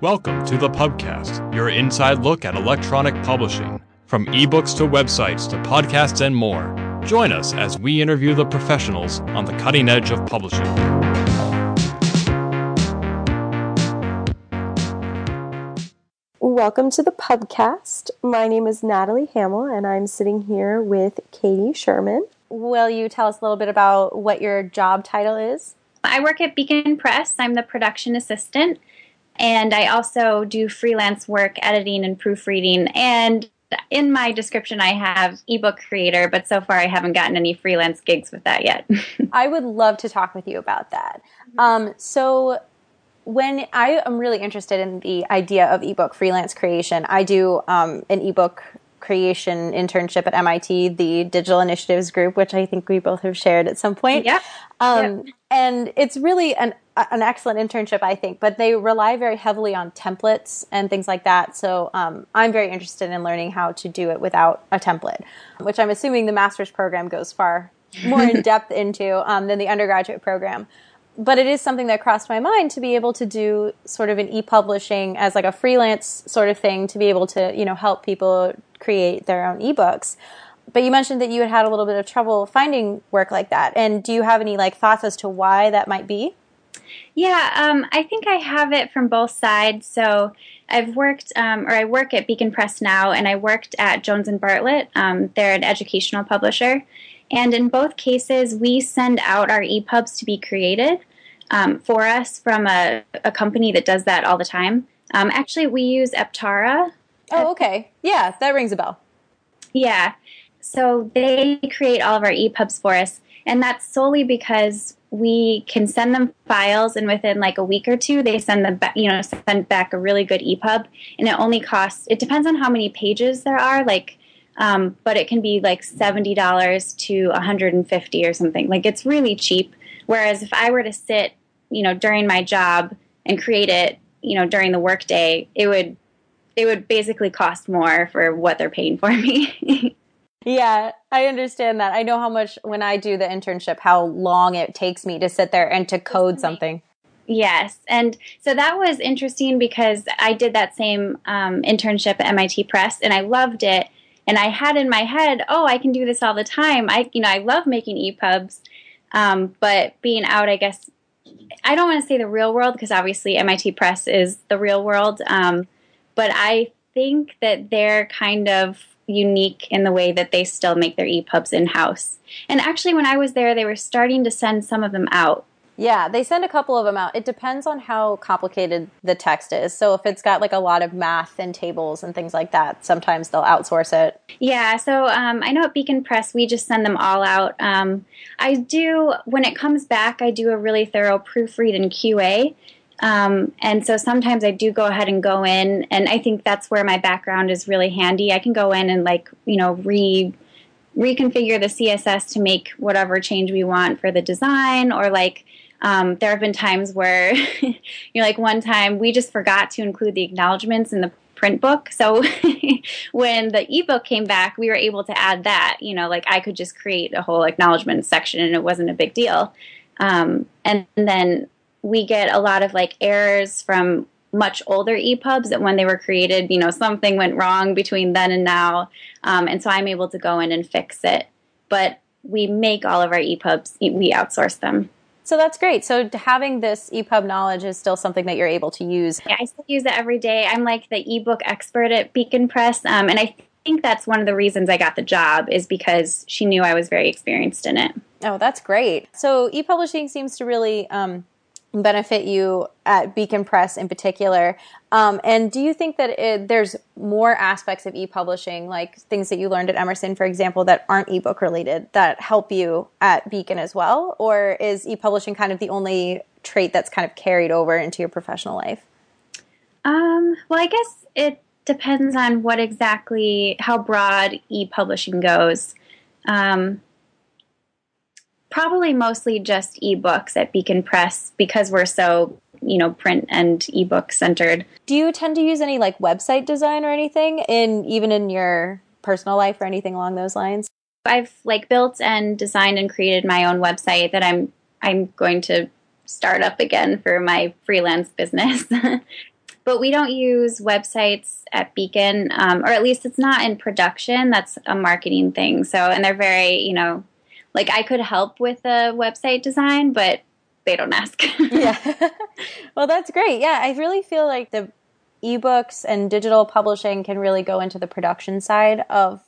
Welcome to The PubCast, your inside look at electronic publishing. From ebooks to websites to podcasts and more, join us as we interview the professionals on the cutting edge of publishing. Welcome to The PubCast. My name is Natalie Hamill, and I'm sitting here with Katie Sherman. Will you tell us a little bit about what your job title is? I work at Beacon Press. I'm the production assistant. And I also do freelance work, editing and proofreading. And in my description, I have ebook creator, but so far I haven't gotten any freelance gigs with that yet. I would love to talk with you about that. So when I am really interested in the idea of ebook freelance creation, I do an ebook creation internship at MIT, the Digital Initiatives Group, which I think we both have shared at some point. Yeah. And it's really an excellent internship, I think, but they rely very heavily on templates and things like that. So I'm very interested in learning how to do it without a template, which I'm assuming the master's program goes far more in depth into than the undergraduate program. But it is something that crossed my mind to be able to do sort of an e-publishing as like a freelance sort of thing, to be able to, you know, help people create their own ebooks. But you mentioned that you had a little bit of trouble finding work like that. And do you have any like thoughts as to why that might be? Yeah, I think I have it from both sides. So I've worked, I work at Beacon Press now, and I worked at Jones and Bartlett. They're an educational publisher. And in both cases, we send out our EPUBs to be created for us from a company that does that all the time. Actually, we use Aptara. Oh, okay. Yeah, that rings a bell. Yeah. So they create all of our EPUBs for us. And that's solely because we can send them files, and within like a week or two, they send them back, you know, send back a really good EPUB. And it only costs, it depends on how many pages there are, like, but it can be like $70 to $150 or something. Like, it's really cheap. Whereas if I were to sit, you know, during my job and create it, you know, during the workday, it would basically cost more for what they're paying for me. Yeah, I understand that. I know how much, when I do the internship, how long it takes me to sit there and to code something. Yes. And so that was interesting because I did that same internship at MIT Press, and I loved it. And I had in my head, oh, I can do this all the time. I love making EPUBs. But being out, I guess, I don't want to say the real world, because obviously MIT Press is the real world. But I think that they're kind of unique in the way that they still make their EPUBs in-house. And actually, when I was there, they were starting to send some of them out. Yeah, they send a couple of them out. It depends on how complicated the text is. So if it's got like a lot of math and tables and things like that, sometimes they'll outsource it. Yeah, so I know at Beacon Press, we just send them all out. I do, when it comes back, I do a really thorough proofread and QA. And so sometimes I do go ahead and go in, and I think that's where my background is really handy. I can go in and, like, you know, reconfigure the CSS to make whatever change we want for the design, or like, there have been times where, you know, like one time we just forgot to include the acknowledgments in the print book. So when the ebook came back, we were able to add that, you know, like I could just create a whole acknowledgments section and it wasn't a big deal. And then we get a lot of like errors from much older EPUBs that when they were created, you know, something went wrong between then and now. And so I'm able to go in and fix it. But we make all of our EPUBs, we outsource them. So that's great. So having this EPUB knowledge is still something that you're able to use. Yeah, I still use it every day. I'm like the ebook expert at Beacon Press. And I think that's one of the reasons I got the job, is because she knew I was very experienced in it. Oh, that's great. So e-publishing seems to really benefit you at Beacon Press in particular. And do you think that there's more aspects of e-publishing, like things that you learned at Emerson, for example, that aren't ebook related that help you at Beacon as well? Or is e-publishing kind of the only trait that's kind of carried over into your professional life? Well, I guess it depends on what exactly, how broad e-publishing goes. Probably mostly just ebooks at Beacon Press, because we're so, you know, print and ebook centered. Do you tend to use any like website design or anything even in your personal life or anything along those lines? I've like built and designed and created my own website that I'm going to start up again for my freelance business. But we don't use websites at Beacon, or at least it's not in production. That's a marketing thing. So, and they're very, you know, like I could help with the website design, but they don't ask. Yeah. Well, that's great. Yeah, I really feel like the ebooks and digital publishing can really go into the production side of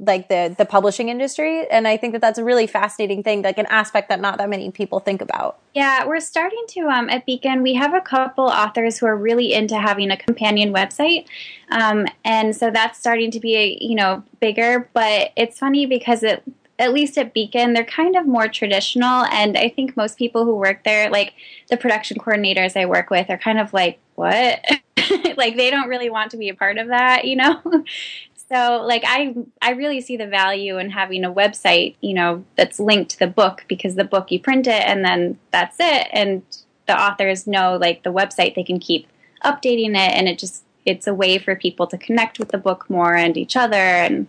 like the publishing industry. And I think that that's a really fascinating thing, like an aspect that not that many people think about. Yeah, we're starting to, at Beacon, we have a couple authors who are really into having a companion website. And so that's starting to be, you know, bigger, but it's funny because it, at least at Beacon, they're kind of more traditional. And I think most people who work there, like the production coordinators I work with, are kind of like, what? Like they don't really want to be a part of that, you know? So, like, I really see the value in having a website, you know, that's linked to the book, because the book, you print it and then that's it. And the authors know, like, the website, they can keep updating it. And it just, it's a way for people to connect with the book more and each other. And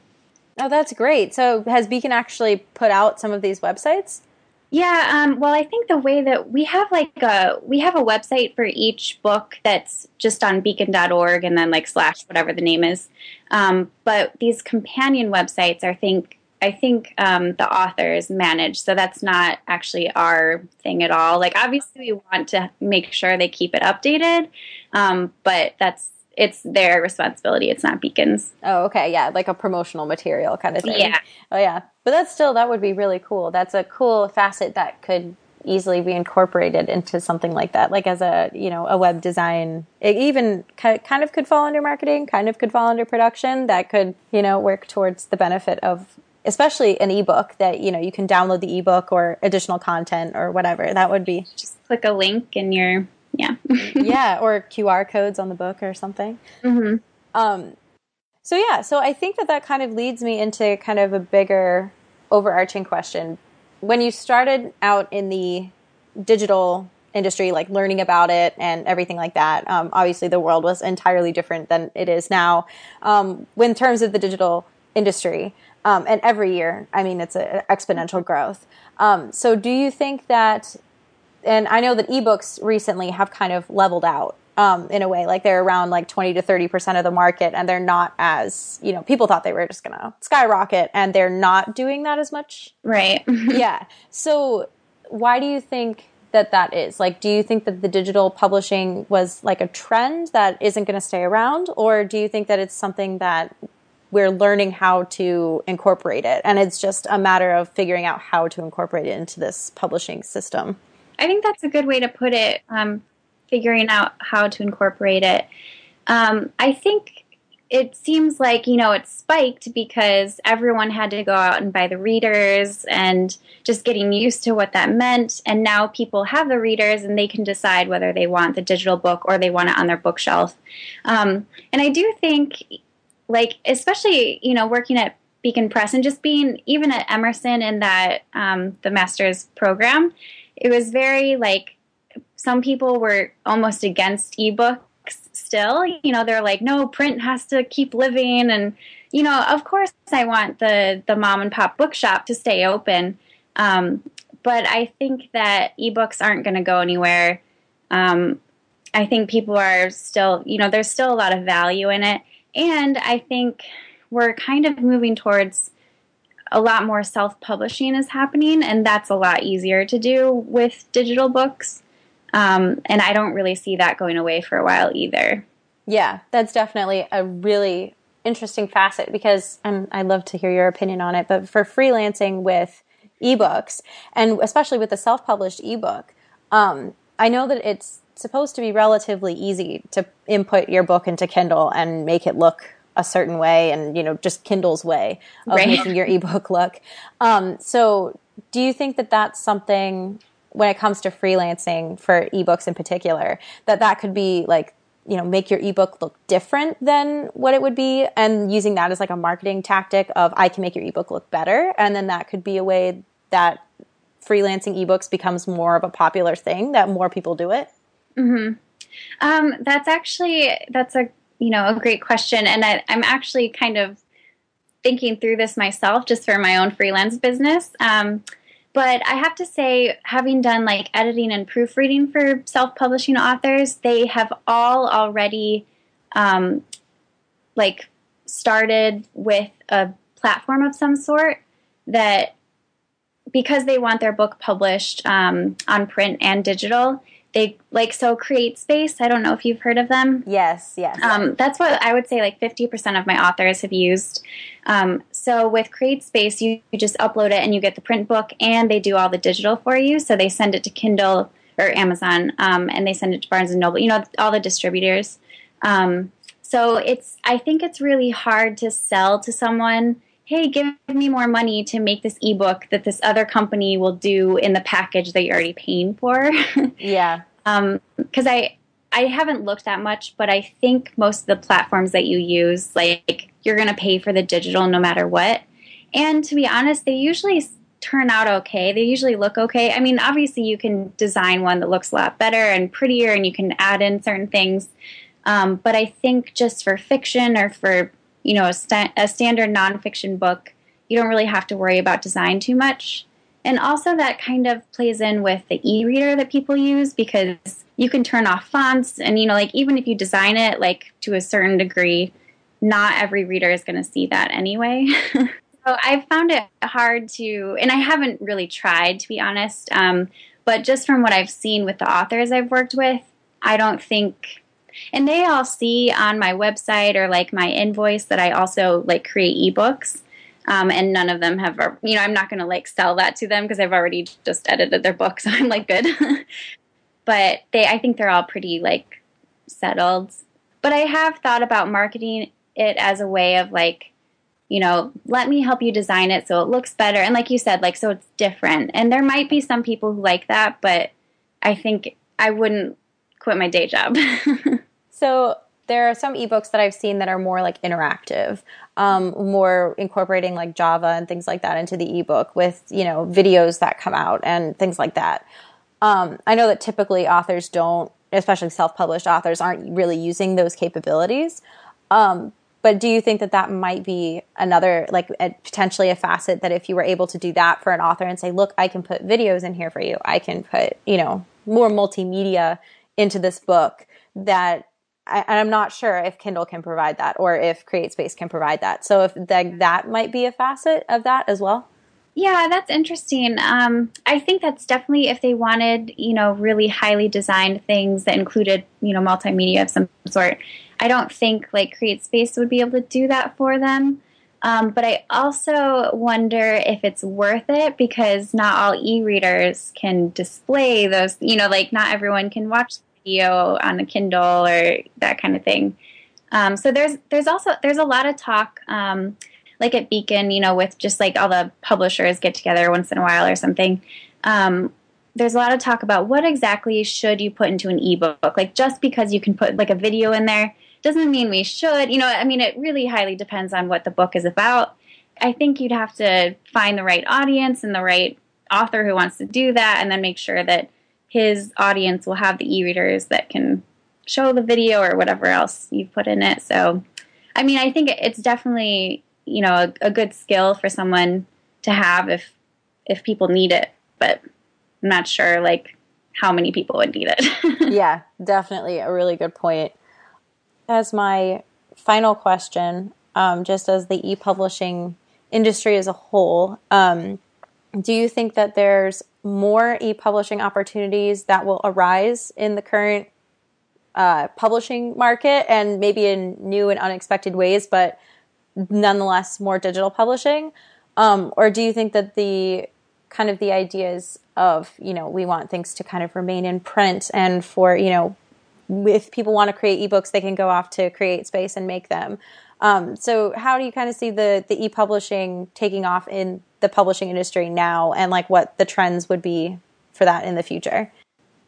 oh, that's great. So has Beacon actually put out some of these websites? Yeah. Well, I think the way that we have like we have a website for each book that's just on beacon.org and then like / whatever the name is. But these companion websites, I think the authors manage. So that's not actually our thing at all. Like obviously we want to make sure they keep it updated. But it's their responsibility. It's not Beacon's. Oh, okay. Yeah. Like a promotional material kind of thing. Yeah. Oh, yeah. But that's still, that would be really cool. That's a cool facet that could easily be incorporated into something like that. Like as a, you know, a web design, it even kind of could fall under marketing, kind of could fall under production, that could, you know, work towards the benefit of, especially an ebook that, you know, you can download the ebook or additional content or whatever. That would be. Just click a link and you're. Yeah. Yeah, or QR codes on the book or something. Mm-hmm. So I think that kind of leads me into kind of a bigger overarching question. When you started out in the digital industry, like learning about it and everything like that, obviously the world was entirely different than it is now in terms of the digital industry. And every year, I mean, it's an exponential growth. So do you think that... And I know that ebooks recently have kind of leveled out in a way, like they're around like 20 to 30% of the market, and they're not as, you know, people thought they were just going to skyrocket, and they're not doing that as much. Right. Yeah. So why do you think that is? Like, do you think that the digital publishing was like a trend that isn't going to stay around? Or do you think that it's something that we're learning how to incorporate it, and it's just a matter of figuring out how to incorporate it into this publishing system? I think that's a good way to put it, figuring out how to incorporate it. I think it seems like, you know, it spiked because everyone had to go out and buy the readers and just getting used to what that meant. And now people have the readers and they can decide whether they want the digital book or they want it on their bookshelf. And I do think, like, especially, you know, working at Beacon Press and just being even at Emerson in that the master's program, it was very, like, some people were almost against ebooks still. You know, they're like, no, print has to keep living. And, you know, of course I want the mom and pop bookshop to stay open. But I think that ebooks aren't going to go anywhere. I think people are still, you know, there's still a lot of value in it. And I think we're kind of moving towards a lot more self-publishing is happening, and that's a lot easier to do with digital books. And I don't really see that going away for a while either. Yeah, that's definitely a really interesting facet, because I'd love to hear your opinion on it, but for freelancing with ebooks, and especially with the self-published ebook, I know that it's supposed to be relatively easy to input your book into Kindle and make it look a certain way, and, you know, just Kindle's way of making your ebook look. So do you think that that's something when it comes to freelancing for ebooks in particular, that could be like, you know, make your ebook look different than what it would be, and using that as like a marketing tactic of, I can make your ebook look better. And then that could be a way that freelancing ebooks becomes more of a popular thing, that more people do it. Mm-hmm. That's a great question. And I'm actually kind of thinking through this myself just for my own freelance business. But I have to say, having done like editing and proofreading for self-publishing authors, they have all already like started with a platform of some sort that, because they want their book published on print and digital, they like, so CreateSpace, I don't know if you've heard of them. Yes, yes. That's what I would say like 50% of my authors have used. So with CreateSpace, you just upload it and you get the print book, and they do all the digital for you. So they send it to Kindle or Amazon, and they send it to Barnes and Noble, you know, all the distributors. So it's, I think it's really hard to sell to someone, hey, give me more money to make this ebook that this other company will do in the package that you're already paying for. Yeah. Because I haven't looked that much, but I think most of the platforms that you use, like, you're going to pay for the digital no matter what. And to be honest, they usually turn out okay. They usually look okay. I mean, obviously you can design one that looks a lot better and prettier, and you can add in certain things. But I think just for fiction or for, you know, a standard nonfiction book, you don't really have to worry about design too much. And also that kind of plays in with the e-reader that people use, because you can turn off fonts and, you know, like even if you design it like to a certain degree, not every reader is going to see that anyway. So I've found it hard to, and I haven't really tried, to be honest, but just from what I've seen with the authors I've worked with, I don't think... And they all see on my website or, like, my invoice that I also, like, create ebooks. And none of them have, you know, I'm not going to, like, sell that to them because I've already just edited their book. So I'm, like, good. But I think they're all pretty, like, settled. But I have thought about marketing it as a way of, like, you know, let me help you design it so it looks better. And like you said, like, so it's different. And there might be some people who like that, but I think I wouldn't quit my day job. So there are some ebooks that I've seen that are more like interactive, more incorporating like Java and things like that into the ebook with, you know, videos that come out and things like that. I know that typically authors don't, especially self-published authors, aren't really using those capabilities. But do you think that that might be another, like potentially a facet that if you were able to do that for an author and say, look, I can put videos in here for you. I can put, you know, more multimedia into this book that, and I'm not sure if Kindle can provide that or if CreateSpace can provide that. So if that might be a facet of that as well. Yeah, that's interesting. I think that's definitely, if they wanted, you know, really highly designed things that included, you know, multimedia of some sort, I don't think like CreateSpace would be able to do that for them. But I also wonder if it's worth it, because not all e-readers can display those, you know, like not everyone can watch video on a Kindle or that kind of thing. So there's a lot of talk, like at Beacon, you know, with just like all the publishers get together once in a while or something. There's a lot of talk about what exactly should you put into an ebook. Like just because you can put like a video in there doesn't mean we should, you know, I mean, it really highly depends on what the book is about. I think you'd have to find the right audience and the right author who wants to do that, and then make sure that his audience will have the e-readers that can show the video or whatever else you put in it. So, I mean, I think it's definitely, you know, a good skill for someone to have if people need it, but I'm not sure, like, how many people would need it. Yeah, definitely a really good point. As my final question, just as the e-publishing industry as a whole, do you think that there's more e-publishing opportunities that will arise in the current publishing market, and maybe in new and unexpected ways, but nonetheless more digital publishing? Or do you think that the kind of the ideas of, you know, we want things to kind of remain in print, and for, you know, if people want to create ebooks, they can go off to CreateSpace and make them. So how do you kind of see the e-publishing taking off in the publishing industry now, and like what the trends would be for that in the future?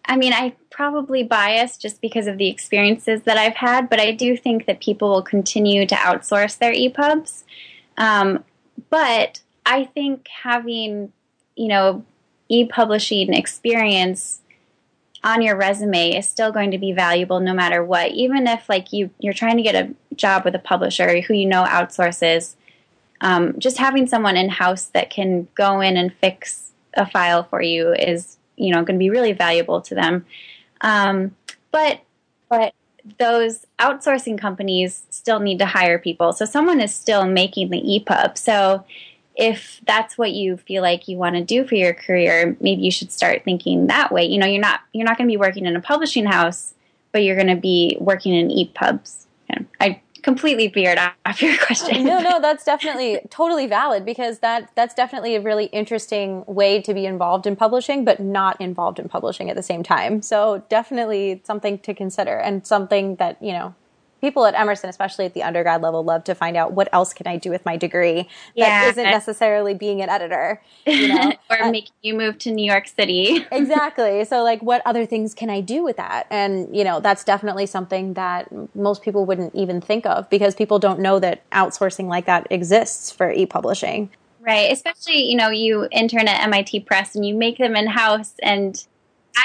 I mean, I'm probably biased just because of the experiences that I've had, but I do think that people will continue to outsource their EPUBs. But I think having, you know, e-publishing experience on your resume is still going to be valuable no matter what. Even if like you're trying to get a job with a publisher who, you know, outsources, just having someone in-house that can go in and fix a file for you is, you know, going to be really valuable to them. But those outsourcing companies still need to hire people. So someone is still making the EPUB. So if that's what you feel like you want to do for your career, maybe you should start thinking that way. You know, you're not going to be working in a publishing house, but you're going to be working in EPUBs. I completely veered off your question. No, that's definitely totally valid, because that's definitely a really interesting way to be involved in publishing, but not involved in publishing at the same time. So definitely something to consider, and something that, you know, people at Emerson, especially at the undergrad level, love to find out, what else can I do with my degree that isn't necessarily being an editor, you know? Or making you move to New York City. Exactly. So, like, what other things can I do with that? And, you know, that's definitely something that most people wouldn't even think of, because people don't know that outsourcing like that exists for e-publishing. Right. Especially, you know, you intern at MIT Press and you make them in-house, and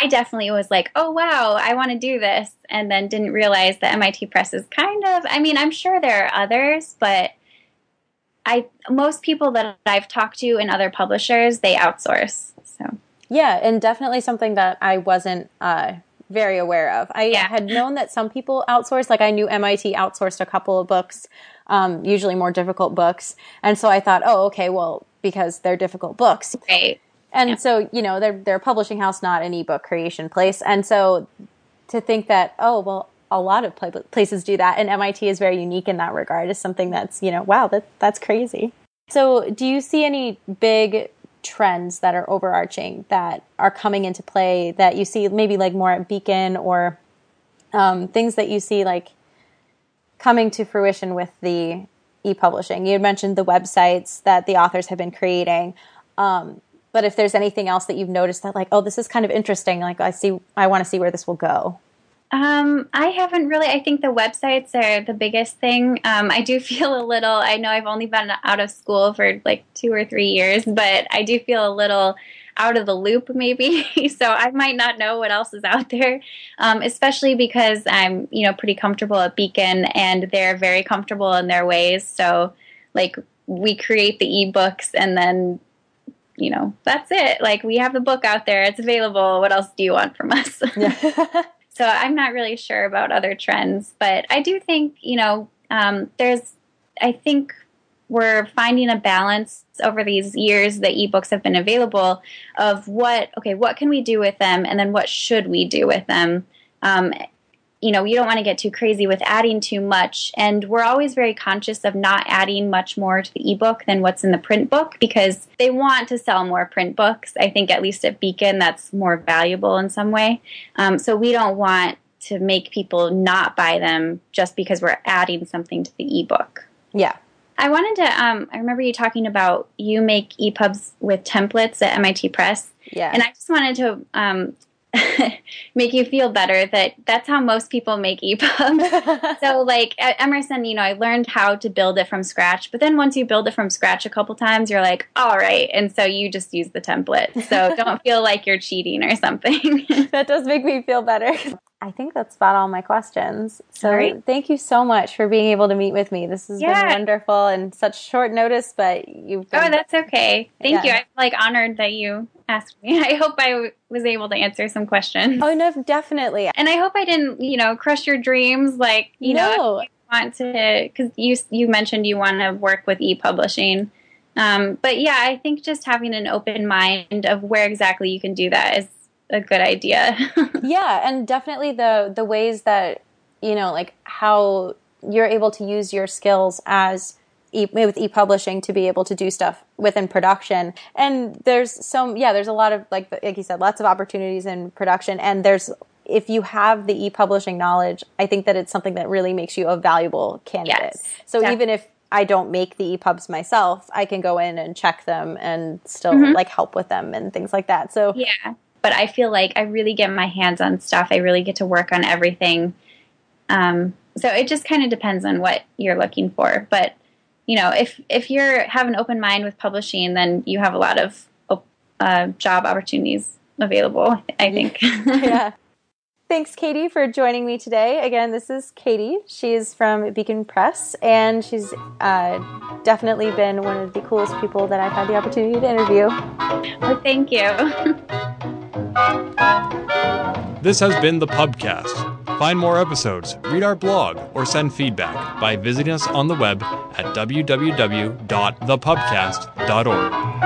I definitely was like, oh, wow, I want to do this, and then didn't realize that MIT Press is kind of, I mean, I'm sure there are others, but most people that I've talked to and other publishers, they outsource. So yeah, and definitely something that I wasn't very aware of. I had known that some people outsourced. Like, I knew MIT outsourced a couple of books, usually more difficult books. And so I thought, oh, okay, well, because they're difficult books. Right. And so, you know, they're a publishing house, not an ebook creation place. And so to think that, oh, well, a lot of places do that, and MIT is very unique in that regard, is something that's, you know, wow, that's crazy. So do you see any big trends that are overarching that are coming into play that you see maybe like more at Beacon, or things that you see like coming to fruition with the e-publishing? You had mentioned the websites that the authors have been creating. But if there's anything else that you've noticed that, like, oh, this is kind of interesting, like, I want to see where this will go. I haven't really. I think the websites are the biggest thing. I do feel a little, I know I've only been out of school for like 2 or 3 years, but I do feel a little out of the loop maybe. So I might not know what else is out there, especially because I'm, you know, pretty comfortable at Beacon, and they're very comfortable in their ways. So, like, we create the ebooks, and then, you know, that's it. Like, we have the book out there. It's available. What else do you want from us? Yeah. So I'm not really sure about other trends, but I do think, you know, I think we're finding a balance over these years that ebooks have been available of what can we do with them? And then what should we do with them? You know, you don't want to get too crazy with adding too much. And we're always very conscious of not adding much more to the ebook than what's in the print book, because they want to sell more print books. I think at least at Beacon, that's more valuable in some way. So we don't want to make people not buy them just because we're adding something to the ebook. Yeah. I wanted to, I remember you talking about you make EPUBs with templates at MIT Press. Yeah. And I just wanted to, make you feel better that that's how most people make EPUBs. So, like, at Emerson, you know, I learned how to build it from scratch, but then once you build it from scratch a couple times, you're like, all right. And so you just use the template. So don't feel like you're cheating or something. That does make me feel better. I think that's about all my questions. So Thank you so much for being able to meet with me. This has been wonderful, and such short notice, but you've been... Oh, that's okay. Thank you. I'm, like, honored that you asked me. I hope I was able to answer some questions. Oh, no, definitely. And I hope I didn't, you know, crush your dreams. Like, you know, if you want to, because you mentioned you want to work with e-publishing. But yeah, I think just having an open mind of where exactly you can do that is a good idea. Yeah, and definitely the ways that, you know, like, how you're able to use your skills with e-publishing to be able to do stuff within production. And there's a lot of, like you said, lots of opportunities in production. And if you have the e-publishing knowledge, I think that it's something that really makes you a valuable candidate. Yes, so definitely. Even if I don't make the EPUBs myself, I can go in and check them and still like help with them and things like that. So yeah. But I feel like I really get my hands on stuff. I really get to work on everything. So it just kind of depends on what you're looking for. But, you know, if you have an open mind with publishing, then you have a lot of job opportunities available, I think. Yeah. Thanks, Katie, for joining me today. Again, this is Katie. She's from Beacon Press, and she's definitely been one of the coolest people that I've had the opportunity to interview. Well, thank you. This has been The PubCast. Find more episodes, read our blog, or send feedback by visiting us on the web at www.thepubcast.org.